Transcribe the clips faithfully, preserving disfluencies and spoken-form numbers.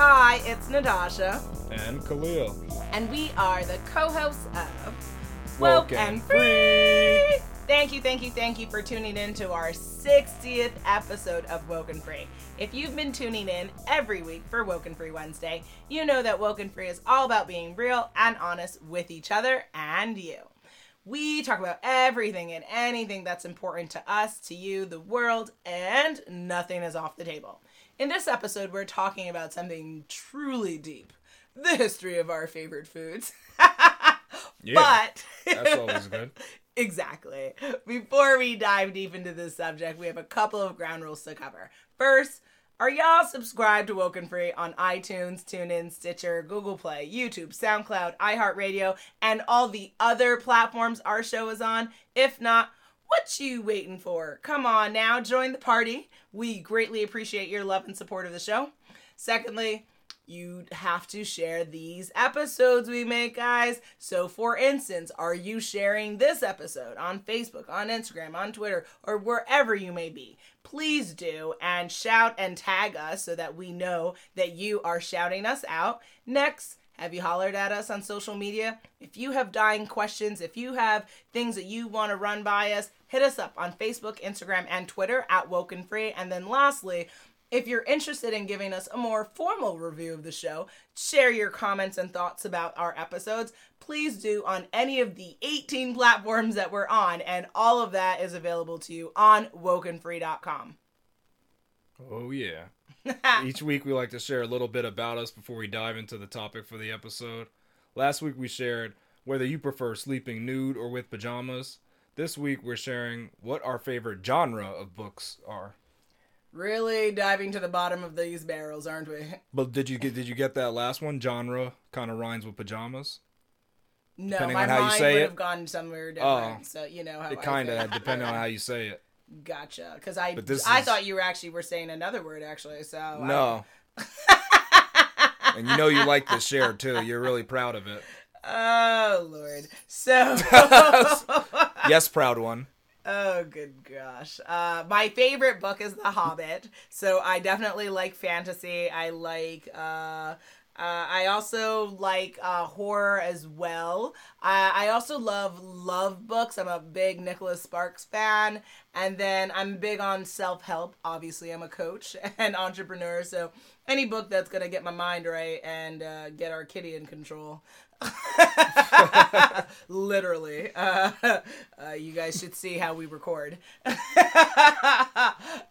Hi, it's Natasha. And Khalil. And we are the co-hosts of Woke and Free. Thank you, thank you, thank you for tuning in to our sixtieth episode of Woke and Free. If you've been tuning in every week for Woke and Free Wednesday, you know that Woke and Free is all about being real and honest with each other and you. We talk about everything and anything that's important to us, to you, the world, and nothing is off the table. In this episode, we're talking about something truly deep, the history of our favorite foods. Yeah, but that's always good. Exactly. Before we dive deep into this subject, we have a couple of ground rules to cover. First, are y'all subscribed to Woken Free on iTunes, TuneIn, Stitcher, Google Play, YouTube, SoundCloud, iHeartRadio, and all the other platforms our show is on? If not, what you waiting for? Come on now, join the party. We greatly appreciate your love and support of the show. Secondly, you have to share these episodes we make, guys. So, for instance, are you sharing this episode on Facebook, on Instagram, on Twitter, or wherever you may be? Please do, and shout and tag us so that we know that you are shouting us out. Next, have you hollered at us on social media? If you have dying questions, if you have things that you want to run by us, hit us up on Facebook, Instagram, and Twitter at Woken Free. And then lastly, if you're interested in giving us a more formal review of the show, share your comments and thoughts about our episodes, please do on any of the eighteen platforms that we're on, and all of that is available to you on Woken Free dot com. Oh, yeah. Each week we like to share a little bit about us before we dive into the topic for the episode. Last week we shared whether you prefer sleeping nude or with pajamas. This week we're sharing what our favorite genre of books are. Really diving to the bottom of these barrels, aren't we? But did you get did you get that last one? Genre kind of rhymes with pajamas. No, depending my on how mind you say would it. have gone somewhere different. Oh, so you know how it kind of depending on how you say it. Gotcha, because I I is... thought you were actually were saying another word actually. So no. I... And you know you like this share too. You're really proud of it. Oh Lord, so yes, proud one. Oh, good gosh. Uh, my favorite book is The Hobbit, so I definitely like fantasy. I like, uh, uh, I also like uh, horror as well. Uh, I also love love books. I'm a big Nicholas Sparks fan, and then I'm big on self-help. Obviously, I'm a coach and entrepreneur, so any book that's going to get my mind right and uh, get our kitty in control. Literally. Uh, uh, you guys should see how we record.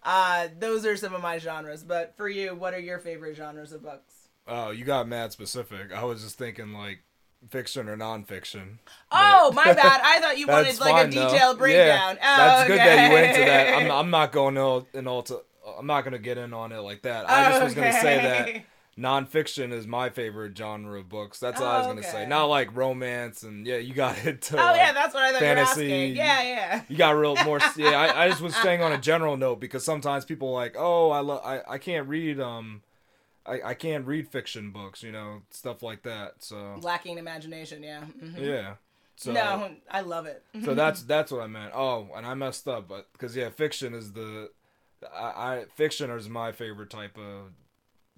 uh, those are some of my genres. But for you, what are your favorite genres of books? Oh, you got mad specific. I was just thinking like fiction or nonfiction. Oh, my bad. I thought you wanted like fine, a detailed though. breakdown. Yeah, oh, that's okay. Good that you went to that. I'm, I'm not going all, in all to, I'm not going to get in on it like that. I just okay. was going to say that nonfiction is my favorite genre of books. That's what oh, I was gonna okay. say. Not like romance and yeah, you got it. To, oh like, yeah, that's what I thought fantasy. You were asking. Yeah, yeah. You got real more. yeah, I, I just was staying on a general note because sometimes people are like, oh, I love, I, I can't read um, I, I can't read fiction books, you know, stuff like that. So lacking imagination, yeah. Mm-hmm. Yeah. So, no, I love it. so that's that's what I meant. Oh, and I messed up, but because yeah, fiction is the, I, I fiction is my favorite type of.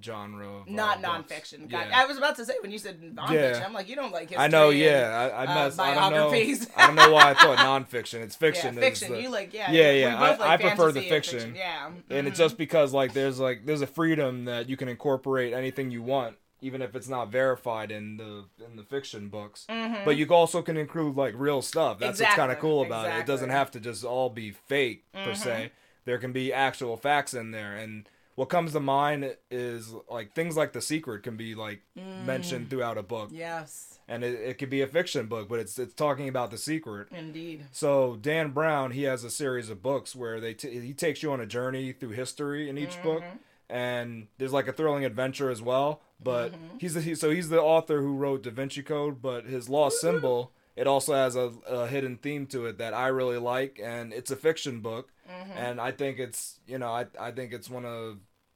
genre of, not uh, nonfiction. God, yeah. I was about to say when you said nonfiction, yeah. I'm like, you don't like history. I know, yeah. I, I, messed, uh, I don't know. I don't know why I thought nonfiction. It's fiction. Yeah, fiction. The, you like, yeah, yeah, yeah. I, like I prefer the fiction. fiction. Yeah, mm-hmm. And it's just because like there's like there's a freedom that you can incorporate anything you want, even if it's not verified in the in the fiction books. Mm-hmm. But you also can include like real stuff. That's exactly. what's kind of cool about exactly. it. It doesn't have to just all be fake mm-hmm. per se. There can be actual facts in there and. What comes to mind is like things like The Secret can be like mm. mentioned throughout a book. Yes. And it, it could be a fiction book, but it's it's talking about The Secret. Indeed. So Dan Brown, he has a series of books where they t- he takes you on a journey through history in each mm-hmm. book. And there's like a thrilling adventure as well. But mm-hmm. he's the, he, so he's the author who wrote Da Vinci Code, but his Lost Symbol, it also has a, a hidden theme to it that I really like. And it's a fiction book. Mm-hmm. And I think it's, you know, I I think it's one of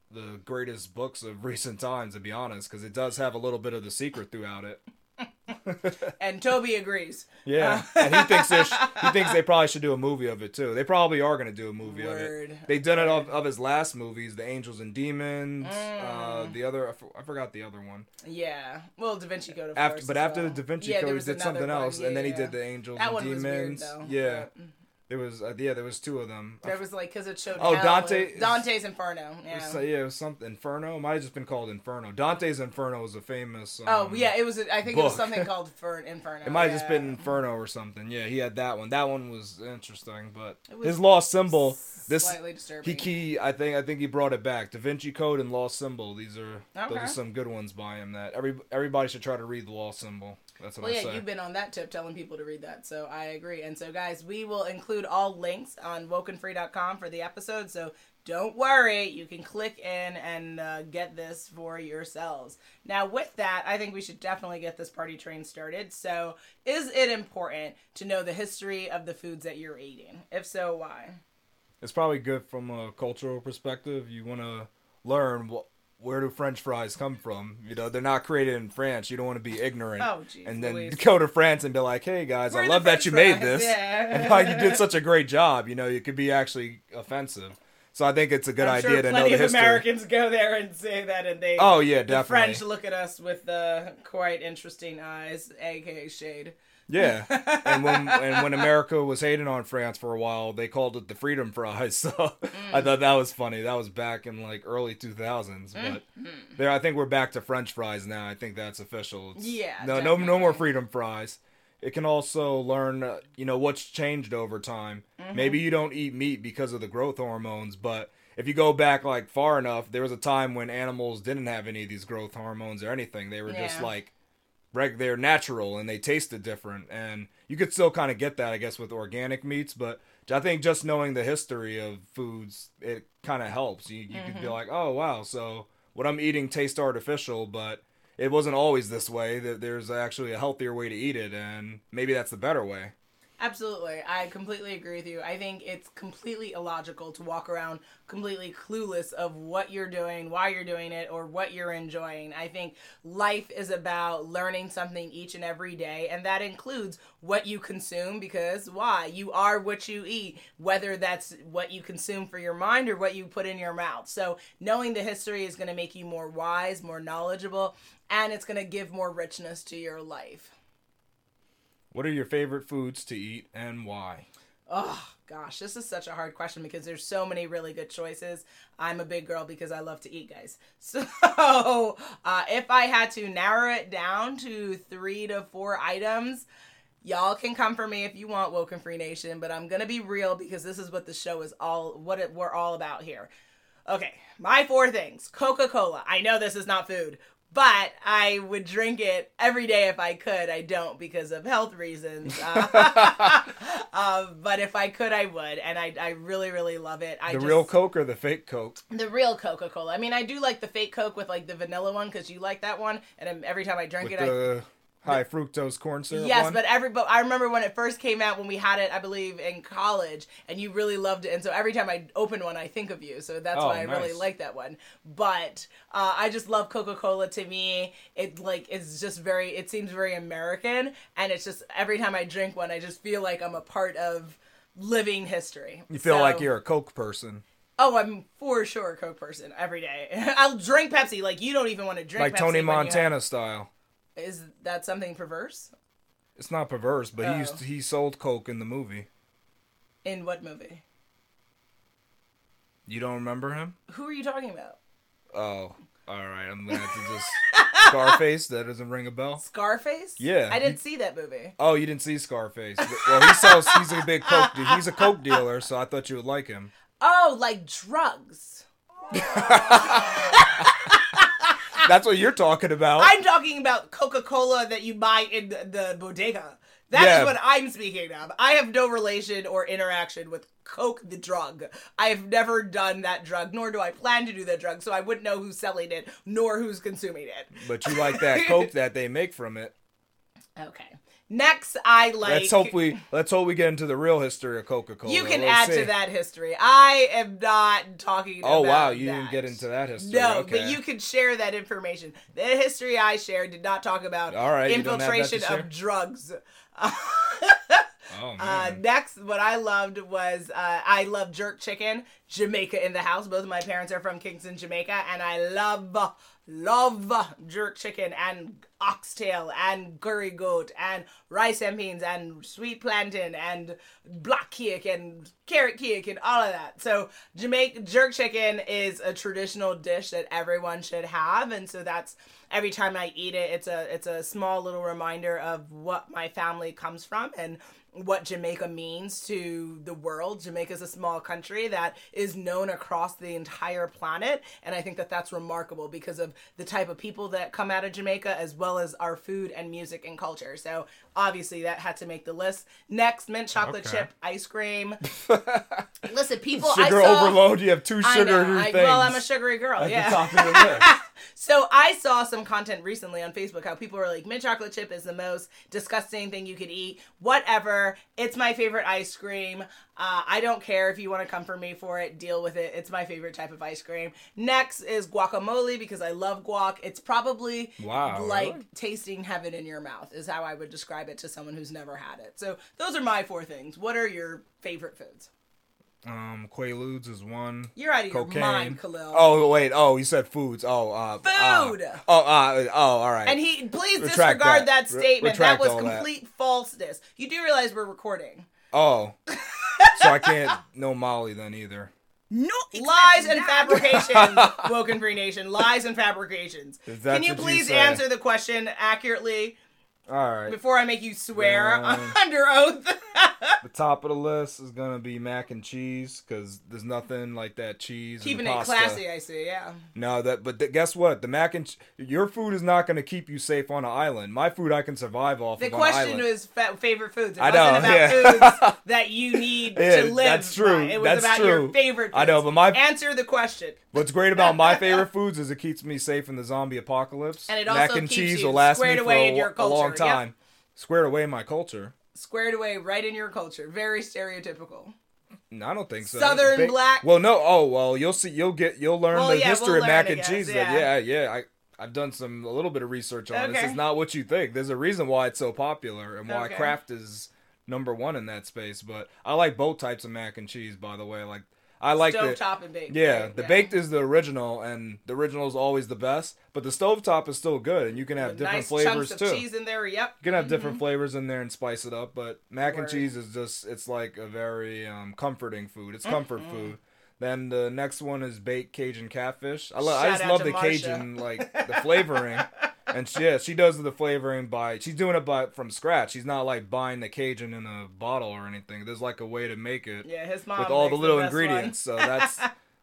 the greatest books of recent times, to be honest, because it does have a little bit of The Secret throughout it. And Toby agrees. Yeah, uh, and he thinks they sh- he thinks they probably should do a movie of it too. They probably are going to do a movie Word. of it. They've done Word. it of, of his last movies, The Angels and Demons. Mm. Uh, the other, I, f- I forgot the other one. Yeah, well, Da Vinci Code. Of after, course, but so. after the Da Vinci yeah, Code, he did something one. else, yeah, and then yeah. he did The Angels that and one Demons. Was weird, though. Yeah. But... There was, uh, yeah, there was two of them. There was, like, because it showed... Oh, Dante... Dante's Inferno, yeah. It was, uh, yeah, it was something... Inferno? It might have just been called Inferno. Dante's Inferno was a famous um, Oh, yeah, it was... A, I think book. It was something called Inferno. It might have yeah. just been Inferno or something. Yeah, he had that one. That one was interesting, but... Was his Lost Symbol... This, slightly disturbing. He, I think, I think he brought it back. Da Vinci Code and Lost Symbol. These are, okay. those are some good ones by him that every everybody should try to read The Lost Symbol. That's what well, I yeah, say. You've been on that tip telling people to read that, so I agree. And so, guys, we will include all links on woken free dot com for the episode, so don't worry. You can click in and uh, get this for yourselves. Now, with that, I think we should definitely get this party train started. So, is it important to know the history of the foods that you're eating? If so, why? It's probably good from a cultural perspective. You want to learn what... Where do French fries come from? You know, they're not created in France. You don't want to be ignorant. Oh, geez, and then please. Go to France and be like, hey, guys, We're I love that French you fries. made this. Yeah. And how you did such a great job. You know, it could be actually offensive. So I think it's a good I'm idea sure to know the history. Plenty of Americans go there and say that, and they oh, yeah, definitely. The French look at us with uh, quite interesting eyes, a k a shade. Yeah, and when and when America was hating on France for a while, they called it the Freedom Fries, so mm. I thought that was funny. That was back in, like, early two thousands, but mm. there, I think we're back to French fries now. I think that's official. It's, yeah, no, definitely. no no more Freedom Fries. It can also learn, uh, you know, what's changed over time. Mm-hmm. Maybe you don't eat meat because of the growth hormones, but if you go back, like, far enough, there was a time when animals didn't have any of these growth hormones or anything. They were yeah. just, like... They're natural and they tasted different, and you could still kind of get that, I guess, with organic meats. But I think just knowing the history of foods, it kind of helps. You you mm-hmm. could be like, oh wow, so what I'm eating tastes artificial, but it wasn't always this way. There's actually a healthier way to eat it, and maybe that's the better way. Absolutely. I completely agree with you. I think it's completely illogical to walk around completely clueless of what you're doing, why you're doing it, or what you're enjoying. I think life is about learning something each and every day, and that includes what you consume, because why? You are what you eat, whether that's what you consume for your mind or what you put in your mouth. So knowing the history is going to make you more wise, more knowledgeable, and it's going to give more richness to your life. What are your favorite foods to eat and why? Oh, gosh, this is such a hard question because there's so many really good choices. I'm a big girl because I love to eat, guys. So uh, if I had to narrow it down to three to four items, y'all can come for me if you want, Woken Free Nation, but I'm going to be real because this is what the show is all, what it, we're all about here. Okay, my four things. Coca-Cola. I know this is not food, but I would drink it every day if I could. I don't because of health reasons. Uh, uh, but if I could, I would. And I I really, really love it. I the just, real Coke or the fake Coke? The real Coca-Cola. I mean, I do like the fake Coke with, like, the vanilla one because you like that one. And every time I drink with it, the... I... High fructose corn syrup. Yes, one. but every but I remember when it first came out when we had it, I believe, in college, and you really loved it. And so every time I open one, I think of you. So that's oh, why nice. I really like that one. But uh, I just love Coca-Cola. To me, it like it's just very. It seems very American, and it's just every time I drink one, I just feel like I'm a part of living history. You feel so, like you're a Coke person. Oh, I'm for sure a Coke person every day. I'll drink Pepsi like you don't even want to drink. Like Pepsi Tony Montana have- style. Is that something perverse? It's not perverse, but oh. he used to, he sold Coke in the movie. In what movie? You don't remember him? Who are you talking about? Oh, all right. I'm going to have to just... Scarface? That doesn't ring a bell? Scarface? Yeah. I didn't you... see that movie. Oh, you didn't see Scarface. Well, he sells... He's a big Coke dude. He's a Coke dealer, so I thought you would like him. Oh, like drugs. That's what you're talking about. I'm talking about Coca-Cola that you buy in the, the bodega. That's yeah. what I'm speaking of. I have no relation or interaction with Coke the drug. I have never done that drug, nor do I plan to do that drug, so I wouldn't know who's selling it, nor who's consuming it. But you like that Coke that they make from it. Okay. Next, I like... Let's hope we, let's hope we get into the real history of Coca-Cola. You can we'll add see. to that history. I am not talking oh, about Oh, wow, you that. didn't get into that history. No, okay. But you can share that information. The history I shared did not talk about All right, infiltration of drugs. Oh, man. Uh, next, what I loved was, uh, I love jerk chicken, Jamaica in the house. Both of my parents are from Kingston, Jamaica, and I love, love jerk chicken and oxtail and curry goat and rice and beans and sweet plantain and black cake and carrot cake and all of that. So Jamaica jerk chicken is a traditional dish that everyone should have, and so that's every time I eat it, it's a it's a small little reminder of what my family comes from and what Jamaica means to the world. Jamaica is a small country that is known across the entire planet, and I think that that's remarkable because of the type of people that come out of Jamaica, as well as our food and music and culture. So obviously that had to make the list. Next, mint chocolate okay. chip ice cream. Listen, people, sugar I saw, overload. You have two sugary I, things. Well, I'm a sugary girl. At yeah. the top of the list. So I saw some content recently on Facebook how people were like, mint chocolate chip is the most disgusting thing you could eat. Whatever. It's my favorite ice cream. Uh, I don't care if you want to come for me for it. Deal with it. It's my favorite type of ice cream. Next is guacamole because I love guac. It's probably wow, like really? tasting heaven in your mouth is how I would describe it to someone who's never had it. So those are my four things. What are your favorite foods? Um, Quaaludes is one. You're out of Cocaine. your mind, Khalil. Oh wait, oh you said foods. Oh, uh, food. Uh, oh, uh, oh, all right. And he, please Retract disregard that, that statement. Re- that was complete that. falseness. You do realize we're recording. Oh, so I can't. No Molly then either. No lies and fabrications, Woken Free Nation. Lies and fabrications. Can you please you answer the question accurately? All right. Before I make you swear um, under oath. The top of the list is going to be mac and cheese because there's nothing like that cheese. Keeping it classy, I see, yeah. No, that, but the, guess what? The mac and ch- your food is not going to keep you safe on an island. My food I can survive off the of an island. The question was fa- favorite foods. It I know, wasn't about yeah. foods that you need yeah, to live that's true. By. It was that's about true. your favorite foods. I know, but my... Answer the question. What's great about my favorite foods is it keeps me safe in the zombie apocalypse. And it also mac and keeps cheese you will last squared me for away a, in your culture. A long time. Yep. Squared away in my culture. Squared away right in your culture. Very stereotypical. No, I don't think so. Southern ba- black. Well, no. Oh, well, you'll see. You'll get. You'll learn well, the yeah, history we'll of mac learn, and cheese. Yeah. yeah, yeah. I I've done some a little bit of research on okay. this. It's not what you think. There's a reason why it's so popular and why okay. Kraft is number one in that space. But I like both types of mac and cheese. By the way, like. I like stove the top and baked. Yeah, the yeah. baked is the original, and the original is always the best. But the stovetop is still good, and you can have With different nice flavors chunks of too. Cheese in there, yep. You can have mm-hmm. different flavors in there and spice it up. But mac Word. and cheese is just—it's like a very um, comforting food. It's comfort mm-hmm. food. Then the next one is baked Cajun catfish. I, lo- I just love the Marsha. Cajun like the flavoring. And she, yeah, she does the flavoring by, she's doing it by from scratch. She's not like buying the Cajun in a bottle or anything. There's like a way to make it yeah, his mom with all the little the ingredients. So that's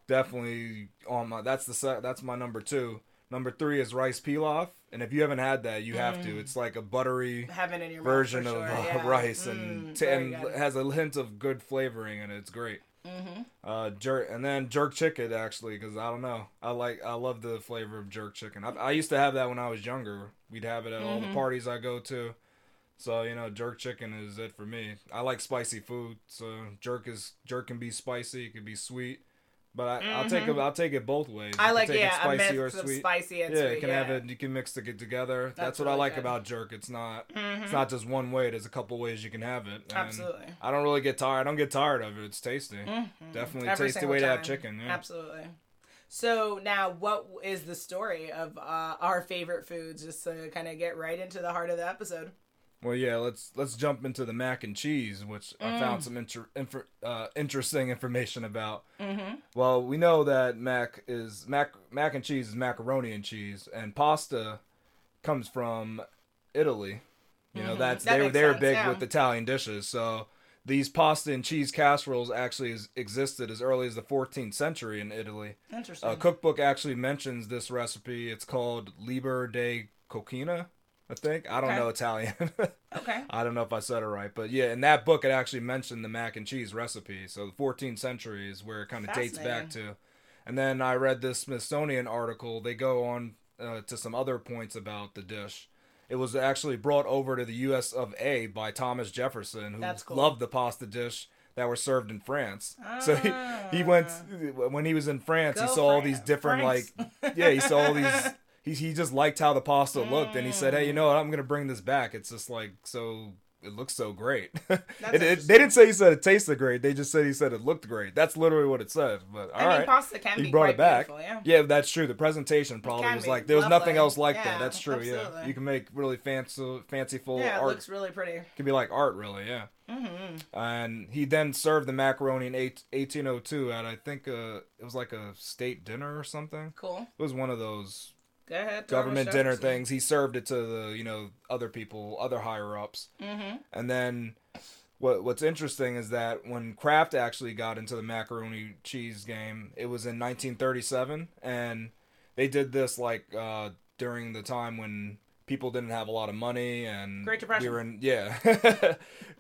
definitely on my, that's the that's my number two. Number three is rice pilaf. And if you haven't had that, you have mm. to. It's like a buttery Heaven in your version mouth for sure. of uh, yeah. rice mm, and, t- and has a hint of good flavoring and it. It's great. Mm-hmm. Uh, jerk and then jerk chicken actually because I don't know I like I love the flavor of jerk chicken. I, I used to have that when I was younger. We'd have it at mm-hmm. all the parties I go to. So you know, jerk chicken is it for me. I like spicy food, so jerk is jerk can be spicy. It can be sweet, but I, mm-hmm. I'll take it. I'll take it both ways. I like take yeah, it spicy a mix or sweet. Of spicy and yeah, sweet. You can yeah. have it. You can mix it together. That's, That's what really I like good. about jerk. It's not. Mm-hmm. It's not just one way. There's a couple ways you can have it. And Absolutely. I don't really get tired. I don't get tired of it. It's tasty. Mm-hmm. Definitely Every tasty way time. to have chicken. Yeah. Absolutely. So now, what is the story of uh, our favorite foods? Just to kind of get right into the heart of the episode. Well, yeah, let's let's jump into the mac and cheese, which mm. I found some inter, inf- uh, interesting information about. Mm-hmm. Well, we know that mac is mac mac and cheese is macaroni and cheese, and pasta comes from Italy. You know, mm-hmm. that's that they were they were big yeah. with Italian dishes. So these pasta and cheese casseroles actually is, existed as early as the fourteenth century in Italy. Interesting. A cookbook actually mentions this recipe. It's called Liber de Cucina. I think. I don't okay. know Italian. okay. I don't know if I said it right. But yeah, in that book, it actually mentioned the mac and cheese recipe. So the fourteenth century is where it kind of dates back to. And then I read this Smithsonian article. They go on uh, to some other points about the dish. It was actually brought over to the U S of A by Thomas Jefferson, who cool. loved the pasta dish that were served in France. Ah. So he, he went, when he was in France, Go he saw France. all these different, France. like, yeah, he saw all these, he, he just liked how the pasta mm. looked. And he said, hey, you know what, I'm going to bring this back. It's just like, so, it looks so great. it, it, they didn't say he said it tasted great. They just said he said it looked great. That's literally what it said. But all I mean, right. pasta can he be brought quite it back. Yeah. yeah, that's true. The presentation probably was like, there was lovely. nothing else like yeah, that. That's true, absolutely. yeah. You can make really fancy, fanciful yeah, art. Yeah, it looks really pretty. It can be like art, really, yeah. Mm-hmm. And he then served the macaroni in eighteen oh two at, I think, uh, it was like a state dinner or something. Cool. It was one of those government dinner things. He served it to the, you know, other people, other higher ups. Mm-hmm. And then what what's interesting is that when Kraft actually got into the macaroni cheese game, it was in nineteen thirty-seven, and they did this like uh, during the time when people didn't have a lot of money and Great Depression. we were in yeah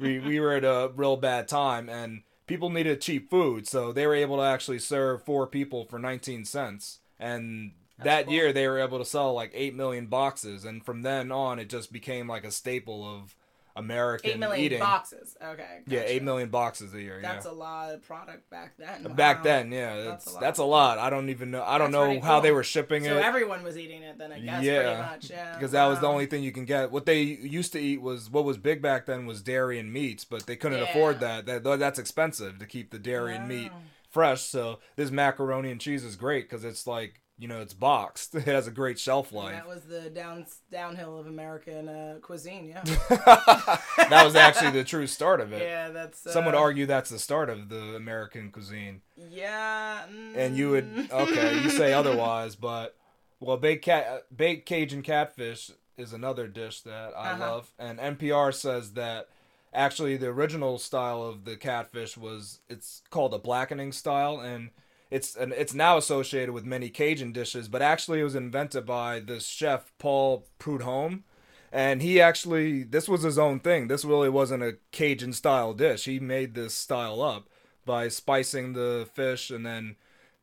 we we were at a real bad time and people needed cheap food, so they were able to actually serve four people for nineteen cents, and That's that cool. year, they were able to sell like eight million boxes, and from then on, it just became like a staple of American eating. eight million eating. boxes. Okay. Gotcha. Yeah, eight million boxes a year. That's yeah. a lot of product back then. Wow. Back then, yeah. That's, that's, a that's a lot. I don't even know. I don't that's know how cool. they were shipping so it. So everyone was eating it then, I guess, yeah. pretty much. Yeah. Because wow. that was the only thing you can get. What they used to eat was, what was big back then was dairy and meats, but they couldn't yeah. afford that. that. That's expensive to keep the dairy wow. and meat fresh. So this macaroni and cheese is great because it's like, you know, it's boxed. It has a great shelf life. And that was the down, downhill of American uh, cuisine, yeah. That was actually the true start of it. Yeah, that's... Uh... Some would argue that's the start of the American cuisine. Yeah. Mm. And you would... Okay, you say otherwise, but... Well, baked, cat, baked Cajun catfish is another dish that I uh-huh. love. And N P R says that actually the original style of the catfish was... It's called a blackening style, and... It's an, it's now associated with many Cajun dishes, but actually it was invented by this chef, Paul Prudhomme, and he actually, this was his own thing. This really wasn't a Cajun-style dish. He made this style up by spicing the fish and then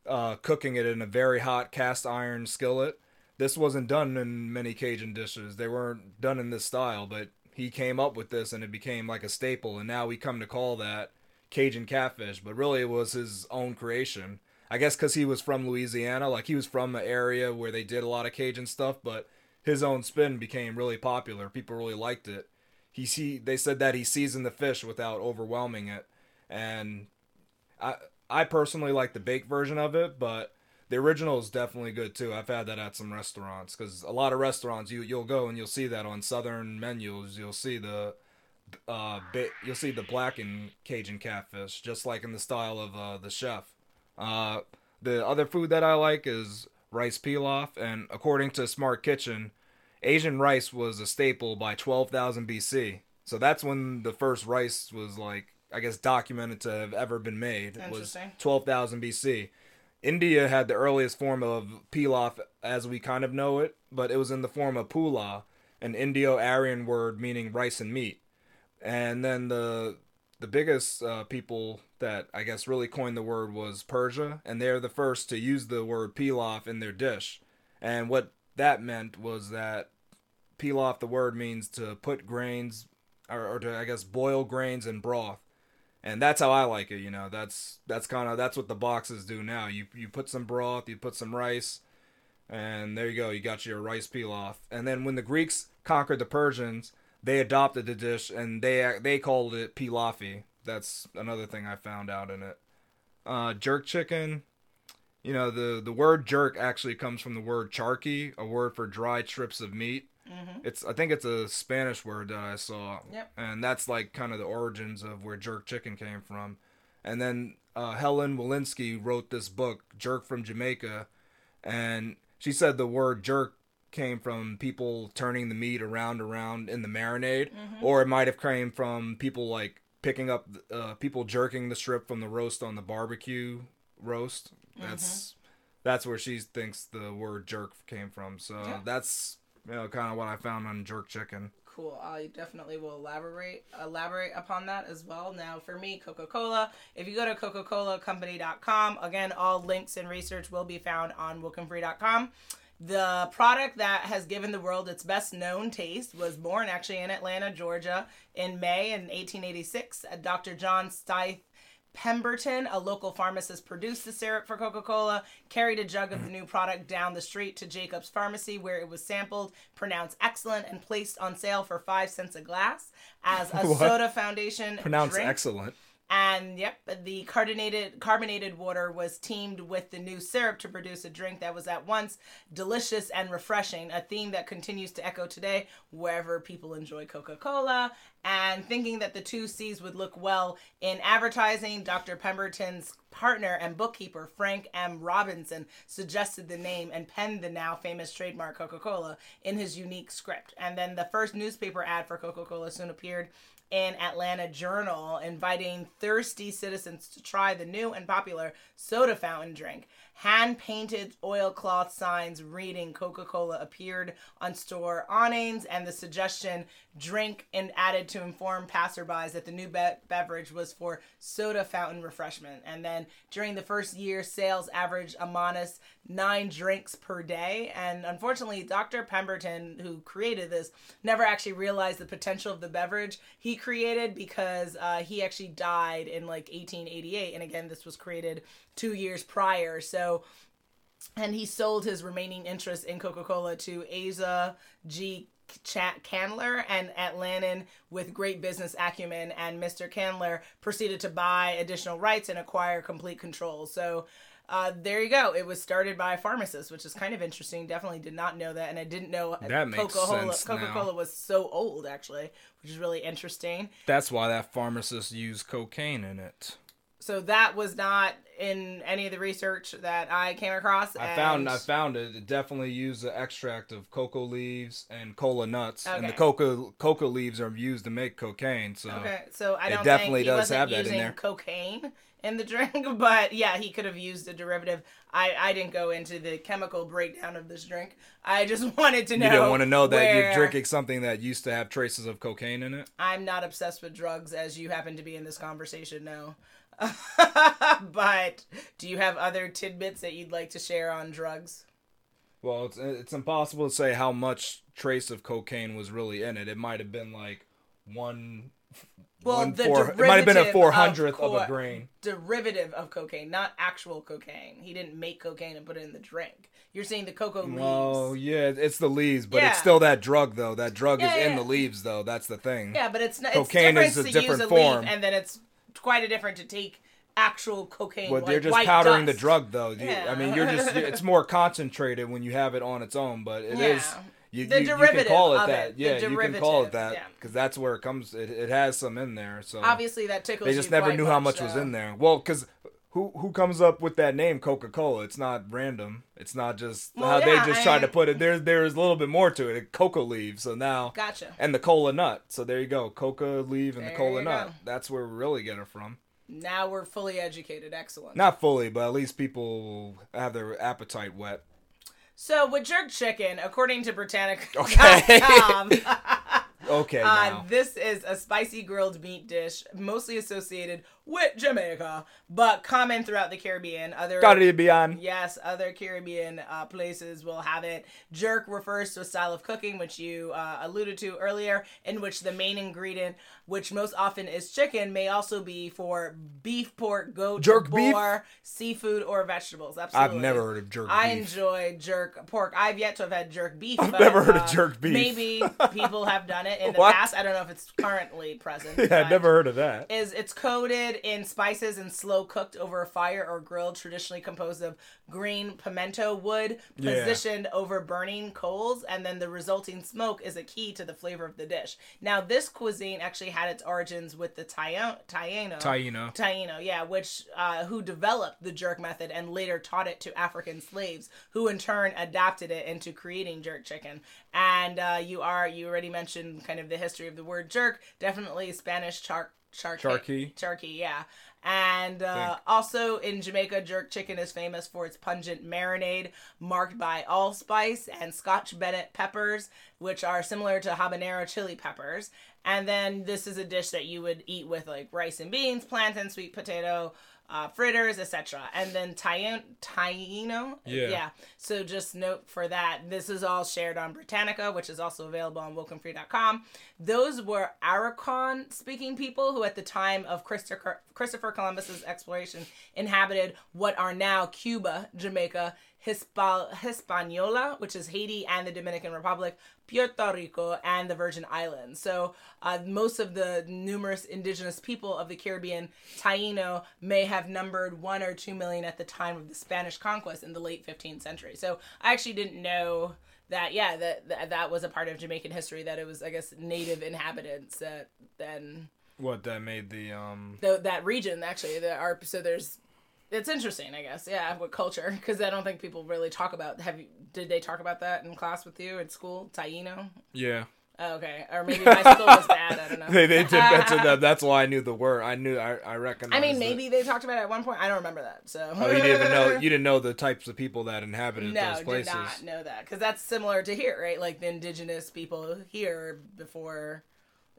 uh, cooking it in a very hot cast iron skillet. This wasn't done in many Cajun dishes. They weren't done in this style, but he came up with this, and it became like a staple, and now we come to call that Cajun catfish, but really it was his own creation. I guess because he was from Louisiana, like he was from an area where they did a lot of Cajun stuff, but his own spin became really popular. People really liked it. He see they said that he seasoned the fish without overwhelming it, and I I personally like the baked version of it, but the original is definitely good too. I've had that at some restaurants because a lot of restaurants you you'll go and you'll see that on Southern menus. You'll see the uh ba- you'll see the blackened Cajun catfish, just like in the style of uh, the chef. Uh, the other food that I like is rice pilaf, and according to Smart Kitchen, Asian rice was a staple by twelve thousand B C. So that's when the first rice was like, I guess, documented to have ever been made. It was twelve thousand B C. India had the earliest form of pilaf as we kind of know it, but it was in the form of pula, an Indo-Aryan word meaning rice and meat. And then the The biggest uh, people that I guess really coined the word was Persia, and they're the first to use the word pilaf in their dish. And what that meant was that pilaf, the word, means to put grains, or, or to, I guess, boil grains in broth. And that's how I like it, you know. That's that's kind of that's what the boxes do now. You you put some broth, you put some rice, and there you go. You got your rice pilaf. And then when the Greeks conquered the Persians, they adopted the dish, and they they called it pilafi. That's another thing I found out in it. Uh, jerk chicken. You know, the, the word jerk actually comes from the word charqui, a word for dry strips of meat. Mm-hmm. It's I think it's a Spanish word that I saw. Yep. And that's like kind of the origins of where jerk chicken came from. And then uh, Helen Walensky wrote this book, Jerk from Jamaica, and she said the word jerk came from people turning the meat around around in the marinade, mm-hmm. or it might have came from people like picking up uh people jerking the strip from the roast on the barbecue roast. That's mm-hmm. that's where she thinks the word jerk came from. So yeah. that's you know kind of what I found on jerk chicken. Cool. I definitely will elaborate elaborate upon that as well. Now for me, Coca-Cola. If you go to Coca Cola Company dot com, again, all links and research will be found on Woken Free dot com. The product that has given the world its best known taste was born actually in Atlanta, Georgia, in May in eighteen eighty-six. Doctor John Stith Pemberton, a local pharmacist, produced the syrup for Coca-Cola, carried a jug of the new product down the street to Jacob's Pharmacy, where it was sampled, pronounced excellent, and placed on sale for five cents a glass as a what? soda foundation pronounced drink. Excellent. And, yep, the carbonated carbonated water was teamed with the new syrup to produce a drink that was at once delicious and refreshing, a theme that continues to echo today wherever people enjoy Coca-Cola. And thinking that the two C's would look well in advertising, Doctor Pemberton's partner and bookkeeper, Frank M. Robinson, suggested the name and penned the now famous trademark Coca-Cola in his unique script. And then the first newspaper ad for Coca-Cola soon appeared in Atlanta Journal, inviting thirsty citizens to try the new and popular soda fountain drink. Hand-painted oilcloth signs reading Coca-Cola appeared on store awnings, and the suggestion drink and added to inform passerbys that the new be- beverage was for soda fountain refreshment. And then during the first year, sales averaged a modest nine drinks per day. And unfortunately, Doctor Pemberton, who created this, never actually realized the potential of the beverage he created, because uh, he actually died in like eighteen eighty-eight. And again, this was created two years prior. So, and he sold his remaining interest in Coca-Cola to Asa G. Chat Candler, an Atlantan with great business acumen, and Mister Candler proceeded to buy additional rights and acquire complete control. So uh, there you go. It was started by a pharmacist, which is kind of interesting. Definitely did not know that, and I didn't know that Coca-Cola, Coca-Cola was so old, actually, which is really interesting. That's why that pharmacist used cocaine in it. So that was not in any of the research that I came across. I found I found it. It definitely used the extract of coca leaves and cola nuts, okay. And the coca coca leaves are used to make cocaine. So okay, so I don't think he wasn't using cocaine in the drink, but yeah, he could have used a derivative. I, I didn't go into the chemical breakdown of this drink. I just wanted to know. You don't want to know that you're drinking something that used to have traces of cocaine in it? I'm not obsessed with drugs, as you happen to be in this conversation now. But do you have other tidbits that you'd like to share on drugs? Well, it's, it's impossible to say how much trace of cocaine was really in it. It might have been like one... Well, one the four, it might have been a four hundredth of, of a grain. Derivative of cocaine, not actual cocaine. He didn't make cocaine and put it in the drink. You're saying the cocoa leaves. Oh, yeah, it's the leaves, but yeah. It's still that drug, though. That drug yeah, is yeah. in the leaves, though. That's the thing. Yeah, but it's not. Cocaine it's is a different a form, leaf, and then it's quite a different to take actual cocaine. But like they're just powdering dust. The drug, though. You, yeah. I mean, you're just—it's more concentrated when you have it on its own, but it yeah. is. You, the you, derivative you can call it of that. It. Yeah, you can call it that because yeah. that's where it comes. It, it has some in there. So obviously that tickles. They just you never knew much, how much so. was in there. Well, because who who comes up with that name Coca-Cola? It's not random. It's not just well, how yeah, they just I... tried to put it. There there is a little bit more to it. Coca leaves. So now gotcha. And the cola nut. So there you go. Coca leaf and there the cola nut. Go. That's where we really get it from. Now we're fully educated. Excellent. Not fully, but at least people have their appetite whet. So, with jerk chicken, according to Britannica dot com, okay. okay, uh, this is a spicy grilled meat dish mostly associated with Jamaica, but common throughout the Caribbean. Other Caribbean. Yes, other Caribbean uh, places will have it. Jerk refers to a style of cooking, which you uh, alluded to earlier, in which the main ingredient, which most often is chicken, may also be for beef, pork, goat, jerk boar, beef? seafood, or vegetables. Absolutely. I've never heard of jerk I beef. I enjoy jerk pork. I've yet to have had jerk beef. I've but, never heard uh, of jerk beef. Maybe people have done it in the past. I don't know if it's currently present. Yeah, I've never heard of that. Is It's coated in spices and slow cooked over a fire or grill, traditionally composed of green pimento wood positioned yeah. over burning coals, and then the resulting smoke is a key to the flavor of the dish. Now, this cuisine actually had its origins with the Taíno, Taíno, Taíno, yeah, which uh, who developed the jerk method and later taught it to African slaves, who in turn adapted it into creating jerk chicken. And uh, you are you already mentioned kind of the history of the word jerk. Definitely Spanish char charqui, charqui, charqui, yeah. And uh, also in Jamaica, jerk chicken is famous for its pungent marinade marked by allspice and Scotch Bonnet peppers, which are similar to habanero chili peppers. And then this is a dish that you would eat with like rice and beans, plantain, sweet potato, uh, fritters, et cetera. And then Taíno, Taíno? Yeah. yeah. So just note for that, this is all shared on Britannica, which is also available on Woken Free dot com. Those were Araucan-speaking people who at the time of Christopher, Christopher Columbus's exploration inhabited what are now Cuba, Jamaica, Hispa- Hispaniola, which is Haiti and the Dominican Republic, Puerto Rico, and the Virgin Islands. So uh, most of the numerous indigenous people of the Caribbean, Taíno, may have numbered one or two million at the time of the Spanish conquest in the late fifteenth century. So I actually didn't know that, yeah, that that, that was a part of Jamaican history, that it was, I guess, native inhabitants that then... What, that made the... um the, that region, actually. The, our, so there's... It's interesting, I guess, yeah, with culture, because I don't think people really talk about, have you, did they talk about that in class with you at school, Taíno? Yeah. Oh, okay, or maybe my school was bad, I don't know. they, they did mention that, that's why I knew the word, I knew, I, I recognized I mean, maybe it. They talked about it at one point, I don't remember that, so. Oh, you didn't even know, you didn't know the types of people that inhabited no, those places. No, did not know that, because that's similar to here, right, like the indigenous people here before...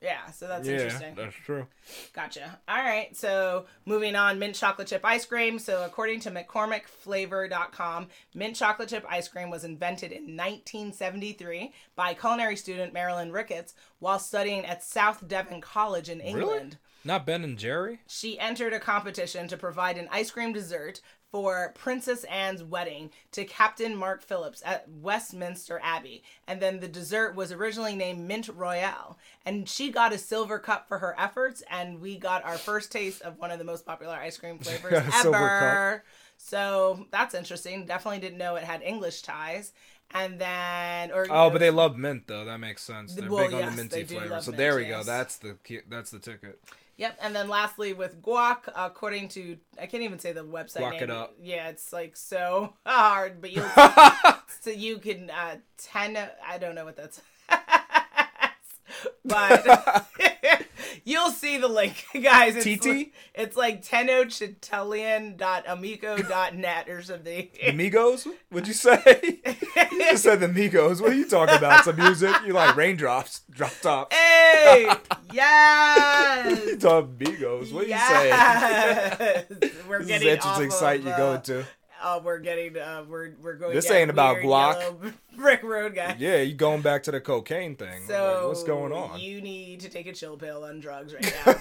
Yeah, so that's yeah, interesting. Yeah, that's true. Gotcha. All right, so moving on, mint chocolate chip ice cream. So according to McCormick Flavor dot com, mint chocolate chip ice cream was invented in nineteen seventy-three by culinary student Marilyn Ricketts while studying at South Devon College in England. Really? Not Ben and Jerry? She entered a competition to provide an ice cream dessert for Princess Anne's wedding to Captain Mark Phillips at Westminster Abbey. And then the dessert was originally named Mint Royale. And she got a silver cup for her efforts, and we got our first taste of one of the most popular ice cream flavors ever. So that's interesting. Definitely didn't know it had English ties. And then, or, oh, know, but they love mint though. That makes sense. They're well, big yes, on the minty flavor. So mint, there we yes. go. That's the that's the ticket. Yep. And then lastly, with guac, according to, I can't even say the website guac name. It up. Yeah, it's like so hard, but you'll so you can uh, ten. I don't know what that's. But you'll see the link, guys. It's T T? Like, it's like tenochtitlan dot amico dot net or something. Amigos? Would you say? You just said the Amigos. What are you talking about? Some music? You like raindrops, drop top. Hey! Yes! You talking Amigos. What are yes! you saying? We're this getting is an interesting site of, you go to. Uh, we're getting, uh, we're we're going. This ain't about guac, brick road guy. Yeah, you going back to the cocaine thing? So like, what's going on? You need to take a chill pill on drugs right now.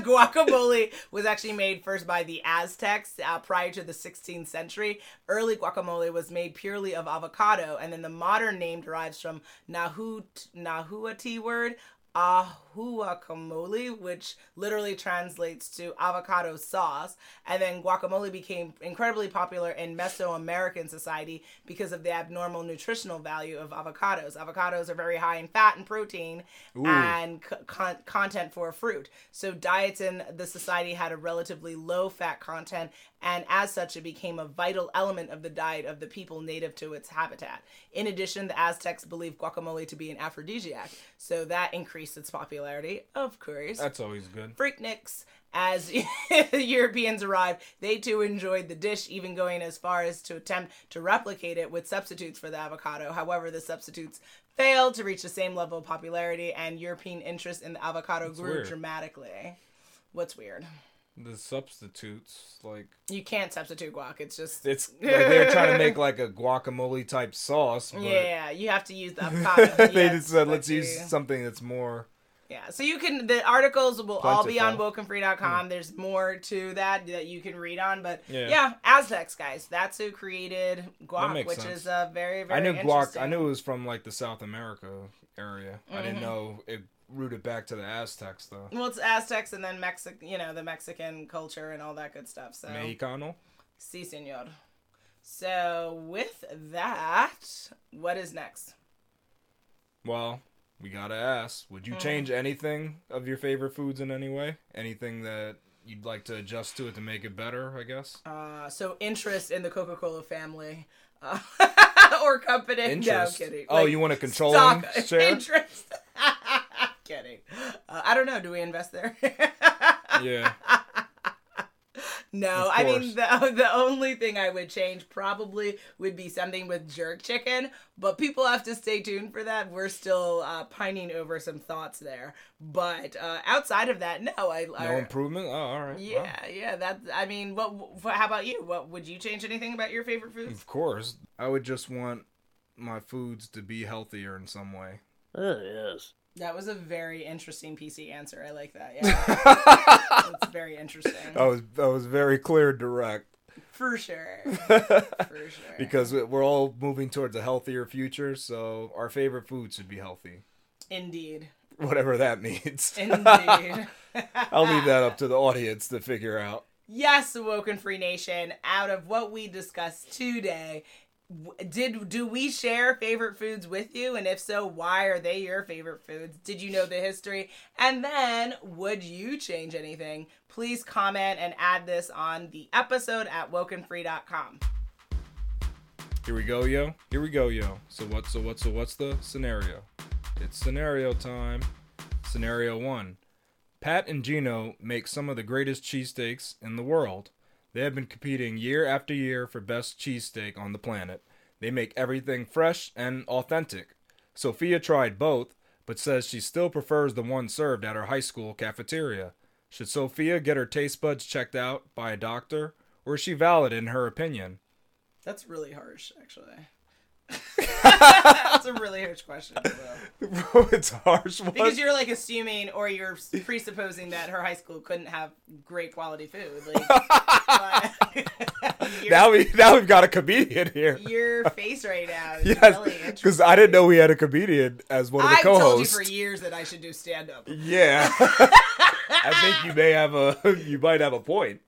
Guacamole was actually made first by the Aztecs uh, prior to the sixteenth century. Early guacamole was made purely of avocado, and then the modern name derives from Nahuatl, Nahuatl word. Ahuacamole, which literally translates to avocado sauce. And then guacamole became incredibly popular in Mesoamerican society because of the abnormal nutritional value of avocados. Avocados are very high in fat and protein Ooh. and con- content for a fruit. So diets in the society had a relatively low fat content, and as such, it became a vital element of the diet of the people native to its habitat. In addition, the Aztecs believed guacamole to be an aphrodisiac, so that increased its popularity, of course. That's always good. Freaknicks. As the Europeans arrived, they too enjoyed the dish, even going as far as to attempt to replicate it with substitutes for the avocado. However, the substitutes failed to reach the same level of popularity, and European interest in the avocado That's grew weird. dramatically. What's weird? The substitutes, like... You can't substitute guac, it's just... It's like they're trying to make, like, a guacamole-type sauce, but... Yeah, you have to use the avocado. They just said, let's use something that's more... Yeah, so you can... The articles will plentiful. all be on Woken Free dot com. Mm. There's more to that that you can read on, but... Yeah, yeah Aztecs, guys. That's who created guac, which sense. is uh, very, very I knew interesting. Guac, I knew it was from, like, the South America area. Mm-hmm. I didn't know it... Rooted back to the Aztecs, though. Well, it's Aztecs and then Mexic, you know, the Mexican culture and all that good stuff. So Mexicano. Si, señor. So with that, what is next? Well, we gotta ask: would you mm. change anything of your favorite foods in any way? Anything that you'd like to adjust to it to make it better? I guess. Uh, so interest in the Coca-Cola family. Uh, or company? Interest. No, I'm kidding. Oh, like, you want to control stock share? Interest. Kidding. Uh, I don't know. Do we invest there? Yeah. No, I mean, the the only thing I would change probably would be something with jerk chicken, but people have to stay tuned for that. We're still uh, pining over some thoughts there. But uh, outside of that, no. I, I No improvement? Oh, all right. Yeah, wow. yeah. That's, I mean, what? How about you? What would you change anything about your favorite foods? Of course. I would just want my foods to be healthier in some way. Oh, yes. That was a very interesting P C answer. I like that. Yeah, it's very interesting. I was I was very clear and direct. For sure. For sure. Because we're all moving towards a healthier future, so our favorite food should be healthy. Indeed. Whatever that means. Indeed. I'll leave that up to the audience to figure out. Yes, Woken Free Nation. Out of what we discussed today. Did do we share favorite foods with you? And if so, why are they your favorite foods? Did you know the history? And then, would you change anything? Please comment and add this on the episode at woken free dot com. Here we go, yo. Here we go, yo. So what? So what? So what's the scenario? It's scenario time. Scenario one. Pat and Gino make some of the greatest cheesesteaks in the world. They have been competing year after year for best cheesesteak on the planet. They make everything fresh and authentic. Sophia tried both, but says she still prefers the one served at her high school cafeteria. Should Sophia get her taste buds checked out by a doctor, or is she valid in her opinion? That's really harsh, actually. That's a really harsh question. Bro, it's harsh. What? Because you're like assuming or you're presupposing that her high school couldn't have great quality food. Like, now we now we've got a comedian here. Your face right now is yes, really interesting. Because I didn't know we had a comedian as one of the I've co-hosts. I've told you for years that I should do stand-up. Yeah, I think you may have a you might have a point.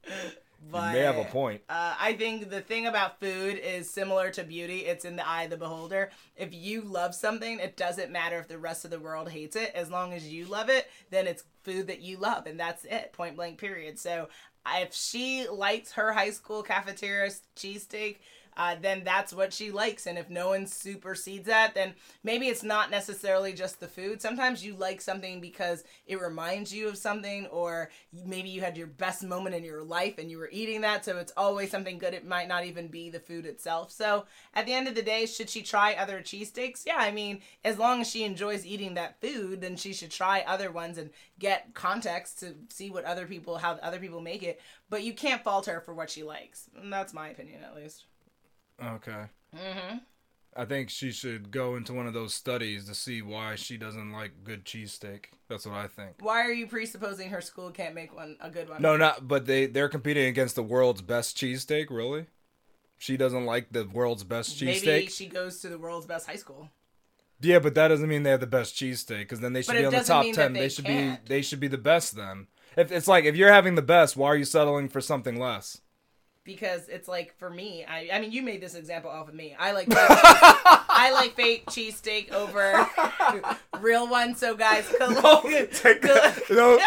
But, you may have a point. Uh, I think the thing about food is similar to beauty. It's in the eye of the beholder. If you love something, it doesn't matter if the rest of the world hates it. As long as you love it, then it's food that you love. And that's it. Point blank period. So if she likes her high school cafeteria cheesesteak, Uh, then that's what she likes. And if no one supersedes that, then maybe it's not necessarily just the food. Sometimes you like something because it reminds you of something, or maybe you had your best moment in your life and you were eating that. So it's always something good. It might not even be the food itself. So at the end of the day, should she try other cheesesteaks? Yeah, I mean, as long as she enjoys eating that food, then she should try other ones and get context to see what other people, how other people make it. But you can't fault her for what she likes. And that's my opinion, at least. Okay. Mm-hmm. I think she should go into one of those studies to see why she doesn't like good cheesesteak. That's what I think. Why are you presupposing her school can't make one a good one? No, not. But they, they're competing against the world's best cheesesteak, really? She doesn't like the world's best cheesesteak? Maybe she goes to the world's best high school. Yeah, but that doesn't mean they have the best cheesesteak, because then they should but be on the top ten. They, they should be. They should be the best then. If it's like, if you're having the best, why are you settling for something less? Because it's like, for me, I I mean, you made this example off of me. I like fake, I like fake cheesesteak over real one. So, guys, Khalil, no, take that. No,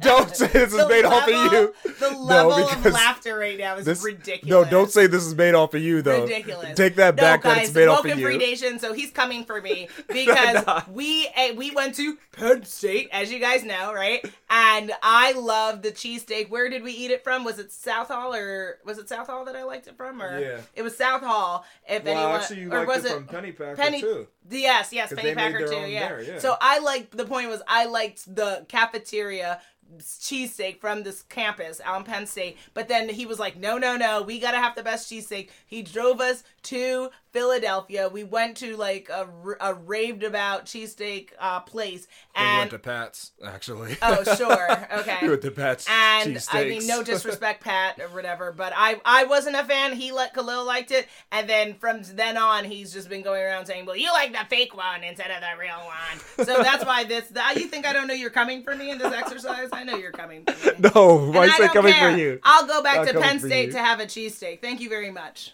don't say this is made level, off of you. The level no, of laughter right now is this, ridiculous. No, don't say this is made off of you, though. Ridiculous. Take that back, no, guys, that it's made off of you. Welcome Free Nation, so he's coming for me. Because no, we we went to Penn State, as you guys know, right? And I love the cheesesteak. Where did we eat it from? Was it South Hall or... Was Was it South Hall that I liked it from? Or yeah. It was South Hall. If well, anyone, actually, you or liked was it from Penny Packer, Penny, too. Yes, yes, Penny Packer, too, yeah. There, yeah. So I liked, the point was, I liked the cafeteria cheesesteak from this campus on Penn State. But then he was like, no, no, no, we got to have the best cheesesteak. He drove us to Philadelphia. We went to like a, a raved about cheesesteak uh, place. And we went to Pat's, actually. Oh, sure. Okay. We went to Pat's and I mean, no disrespect, Pat or whatever, but I, I wasn't a fan. He let Khalil liked it. And then from then on, he's just been going around saying, well, you like the fake one instead of the real one. So that's why this, the, you think I don't know you're coming for me in this exercise? I know you're coming for me. No, why is that coming care. for you? I'll go back Not to Penn State to have a cheesesteak. Thank you very much.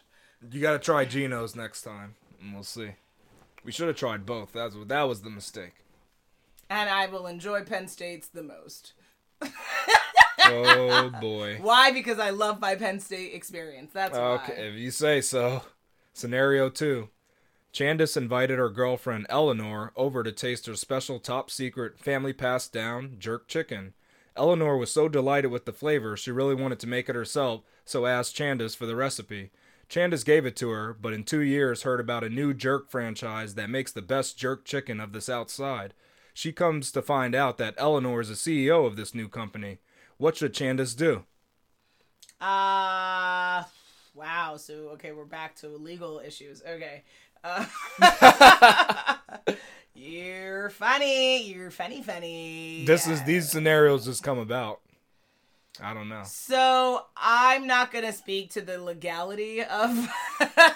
You got to try Gino's next time, and we'll see. We should have tried both. That's what, that was the mistake. And I will enjoy Penn State's the most. Oh, boy. Why? Because I love my Penn State experience. That's okay, why. Okay, if you say so. Scenario two. Chandice invited her girlfriend, Eleanor, over to taste her special top-secret, family-passed-down jerk chicken. Eleanor was so delighted with the flavor she really wanted to make it herself, so asked Chandice for the recipe. Chandice gave it to her, but in two years heard about a new jerk franchise that makes the best jerk chicken of the South Side. She comes to find out that Eleanor is the C E O of this new company. What should Chandice do? Uh, wow. So, okay, we're back to legal issues. Okay. Uh, you're funny. You're funny, funny. This is, these scenarios just come about. I don't know. So I'm not going to speak to the legality of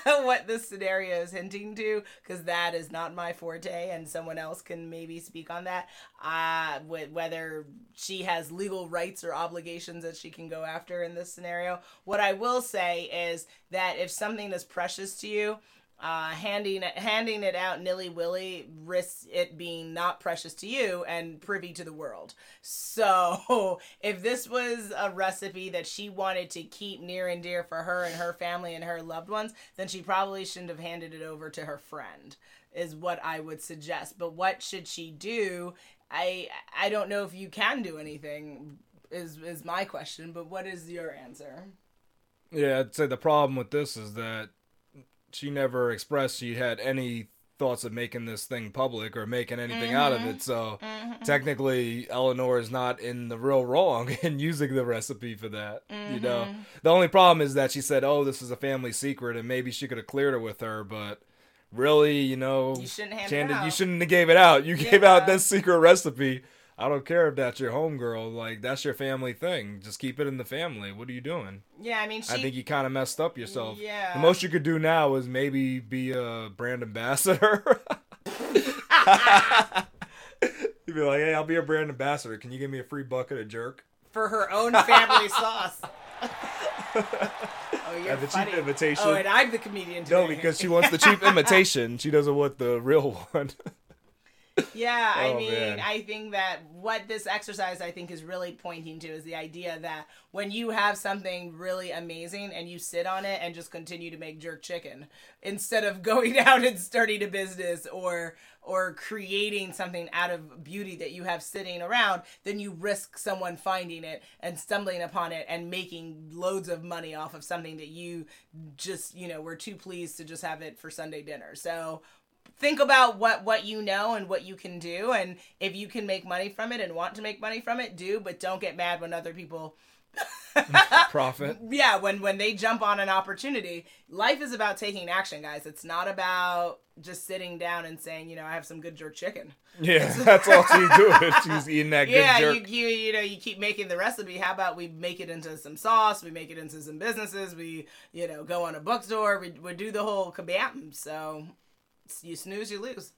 what this scenario is hinting to, because that is not my forte, and someone else can maybe speak on that. Uh, whether she has legal rights or obligations that she can go after in this scenario. What I will say is that if something is precious to you, Uh, handing it, handing it out nilly-willy risks it being not precious to you and privy to the world. So if this was a recipe that she wanted to keep near and dear for her and her family and her loved ones, then she probably shouldn't have handed it over to her friend, is what I would suggest. But what should she do? I I don't know if you can do anything, is is my question, but what is your answer? Yeah, I'd say the problem with this is that she never expressed she had any thoughts of making this thing public or making anything mm-hmm. out of it. So mm-hmm. technically, Eleanor is not in the real wrong in using the recipe for that. Mm-hmm. You know, the only problem is that she said, "Oh, this is a family secret," and maybe she could have cleared it with her, but. Really, you know, you shouldn't have Chanda, you shouldn't have gave it out. You yeah. gave out this secret recipe. I don't care if that's your homegirl. Like, that's your family thing. Just keep it in the family. What are you doing? Yeah, I mean, she... I think you kind of messed up yourself. Yeah. The most you could do now is maybe be a brand ambassador. You'd be like, hey, I'll be a brand ambassador. Can you give me a free bucket of jerk? For her own family sauce. Oh, you're the funny. Cheap imitation. Oh, and I'm the comedian today. No, because she wants the cheap imitation. She doesn't want the real one. Yeah, I oh, mean, man. I think that what this exercise, I think, is really pointing to is the idea that when you have something really amazing and you sit on it and just continue to make jerk chicken instead of going out and starting a business or or creating something out of beauty that you have sitting around, then you risk someone finding it and stumbling upon it and making loads of money off of something that you just, you know, were too pleased to just have it for Sunday dinner. So... think about what, what you know and what you can do, and if you can make money from it and want to make money from it, do, but don't get mad when other people... profit. Yeah, when, when they jump on an opportunity. Life is about taking action, guys. It's not about just sitting down and saying, you know, I have some good jerk chicken. Yeah, that's all she's doing. She's eating that yeah, good jerk. Yeah, you, you, you know, you keep making the recipe. How about we make it into some sauce, we make it into some businesses, we, you know, go on a bookstore, we, we do the whole kabam, so... you snooze, you lose.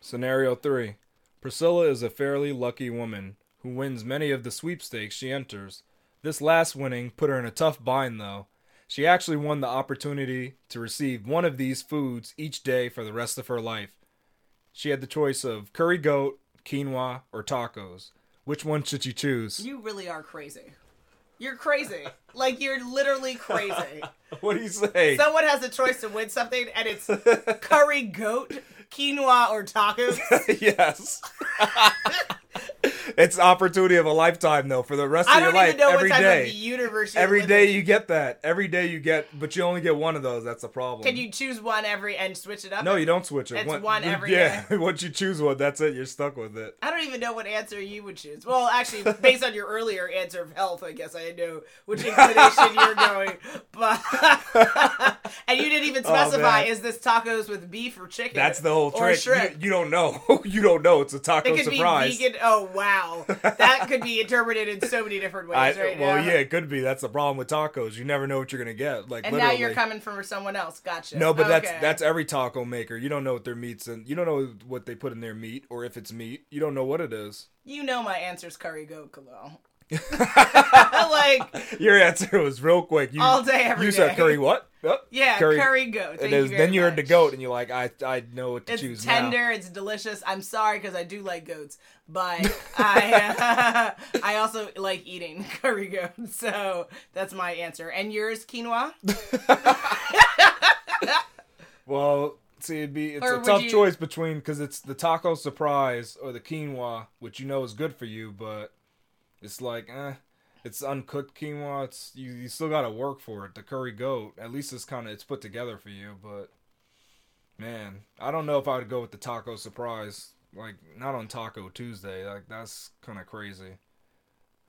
Scenario three. Priscilla is a fairly lucky woman who wins many of the sweepstakes she enters. This last winning put her in a tough bind, though. She actually won the opportunity to receive one of these foods each day for the rest of her life. She had the choice of curry goat, quinoa, or tacos. Which one should she choose? You really are crazy. You're crazy. Like, you're literally crazy. What do you say? Someone has a choice to win something, and it's curry goat, quinoa, or tacos. Yes. It's opportunity of a lifetime, though, for the rest of your life. I don't even know what type of universe you're living in. Every day you get that. Every day you get, but you only get one of those. That's a problem. Can you choose one every and switch it up? No, you don't switch it. It's one, one every yeah. day. Yeah, once you choose one, that's it. You're stuck with it. I don't even know what answer you would choose. Well, actually, based on your earlier answer of health, I guess I know which inclination you're going. But and you didn't even specify, oh, is this tacos with beef or chicken? That's the whole trick. You, you don't know. You don't know. It's a taco it could surprise. Be vegan. Oh, wow. That could be interpreted in so many different ways, I, right well, now. Well, yeah, it could be. That's the problem with tacos. You never know what you're going to get. Like, and literally. Now you're coming from someone else. Gotcha. No, but okay. that's that's every taco maker. You don't know what their meat's in. You don't know what they put in their meat or if it's meat. You don't know what it is. You know my answer's curry goat, Khalil. Like, your answer was real quick. You, all day, every you day. You said curry what? Oh, yeah, curry, curry goat. Thank it is. You then you're much. Into goat, and you're like, I I know what to it's choose. It's tender. Now. It's delicious. I'm sorry because I do like goats, but I uh, I also like eating curry goat. So that's my answer. And yours, quinoa? Well, see, it'd be it's or a tough you... choice between because it's the taco surprise or the quinoa, which you know is good for you, but It's like, eh, it's uncooked quinoa. It's you, you still got to work for it. The curry goat, at least it's kind of, it's put together for you. But man, I don't know if I would go with the taco surprise. Like, not on Taco Tuesday. Like, that's kind of crazy.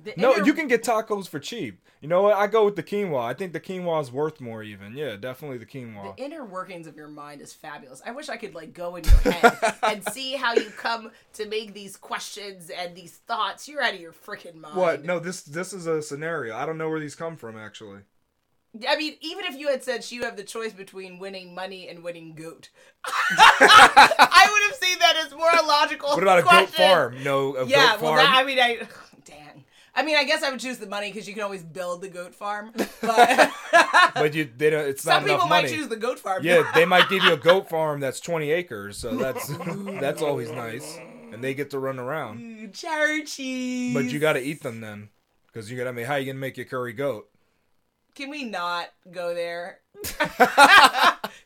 The no, inter- you can get tacos for cheap. You know what? I go with the quinoa. I think the quinoa is worth more even. Yeah, definitely the quinoa. The inner workings of your mind is fabulous. I wish I could, like, go in your head and see how you come to make these questions and these thoughts. You're out of your freaking mind. What? No, this this is a scenario. I don't know where these come from, actually. I mean, even if you had said she would have the choice between winning money and winning goat, I would have seen that as more logical. What about a question. Goat farm? No, a yeah, goat farm. Yeah, well, that, I mean, I... I mean, I guess I would choose the money because you can always build the goat farm. But, but you, they don't, it's not enough money. Some people might choose the goat farm. Yeah, they might give you a goat farm that's twenty acres, so that's that's always nice. And they get to run around. Ooh, cheddar cheese. But you got to eat them then, because you got to. I mean, how are you gonna make your curry goat? Can we not go there?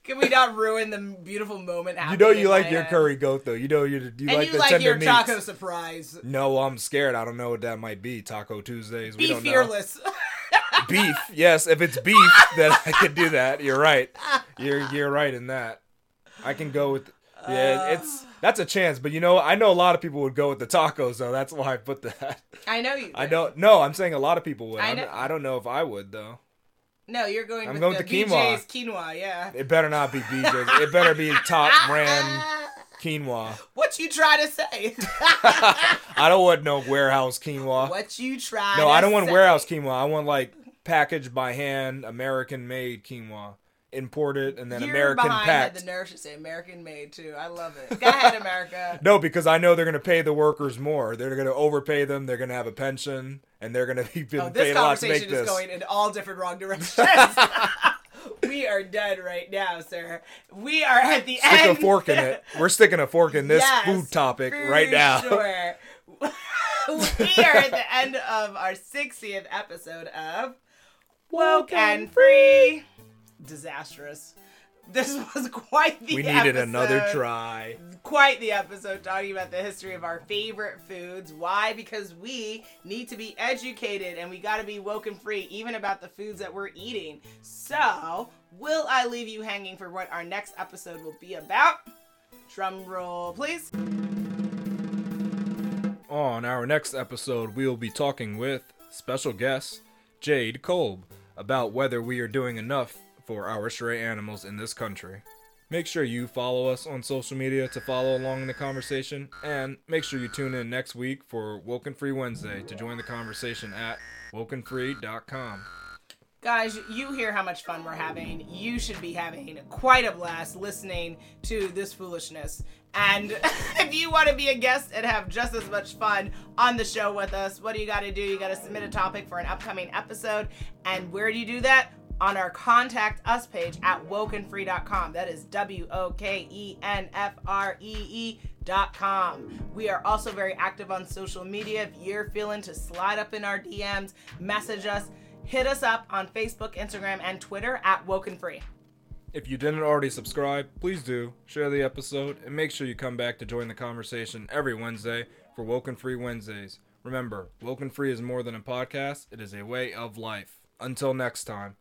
Can we not ruin the beautiful moment? You know you like your head. Curry goat, though. You know you, you and like you the like tender your meats. Taco surprise. No, I'm scared. I don't know what that might be. Taco Tuesdays. Be we don't fearless. Know. Beef. Yes, if it's beef, then I could do that. You're right. You're you're right in that. I can go with. Yeah, it's that's a chance, but you know, I know a lot of people would go with the tacos, though. That's why I put that. I know you. Would. I don't. No, I'm saying a lot of people would. I, know. I don't know if I would though. No, you're going I'm with going the, the B J's quinoa. quinoa, yeah. It better not be B J's. It better be top brand quinoa. What you try to say? I don't want no warehouse quinoa. What you try No, to I don't want say. Warehouse quinoa. I want, like, packaged by hand, American-made quinoa. Imported and then you're American behind packed. Had the nerve to say American-made, too. I love it. Go ahead, America. No, because I know they're going to pay the workers more. They're going to overpay them. They're going to have a pension. And they're going to be oh, paid a lot to make this. This conversation is going in all different wrong directions. We are done right now, sir. We are at the Stick end. Stick a fork in it. We're sticking a fork in this yes, food topic right now. Sure. We are at the end of our sixtieth episode of Woke and Free. Disastrous. This was quite the episode. We needed episode. Another try. Quite the episode talking about the history of our favorite foods. Why? Because we need to be educated and we got to be woke and free even about the foods that we're eating. So, will I leave you hanging for what our next episode will be about? Drum roll, please. On our next episode, we will be talking with special guest Jade Kolb about whether we are doing enough for our stray animals in this country. Make sure you follow us on social media to follow along in the conversation, and make sure you tune in next week for Woken Free Wednesday to join the conversation at Woken Free dot com. Guys, you hear how much fun we're having. You should be having quite a blast listening to this foolishness. And if you want to be a guest and have just as much fun on the show with us, what do you got to do? You got to submit a topic for an upcoming episode. And where do you do that? On our Contact Us page at Woken Free dot com. That is W O K E N F R E E dot com. We are also very active on social media. If you're feeling to slide up in our D Ms, message us, hit us up on Facebook, Instagram, and Twitter at WokenFree. If you didn't already subscribe, please do. Share the episode and make sure you come back to join the conversation every Wednesday for Woken Free Wednesdays. Remember, Woken Free is more than a podcast. It is a way of life. Until next time.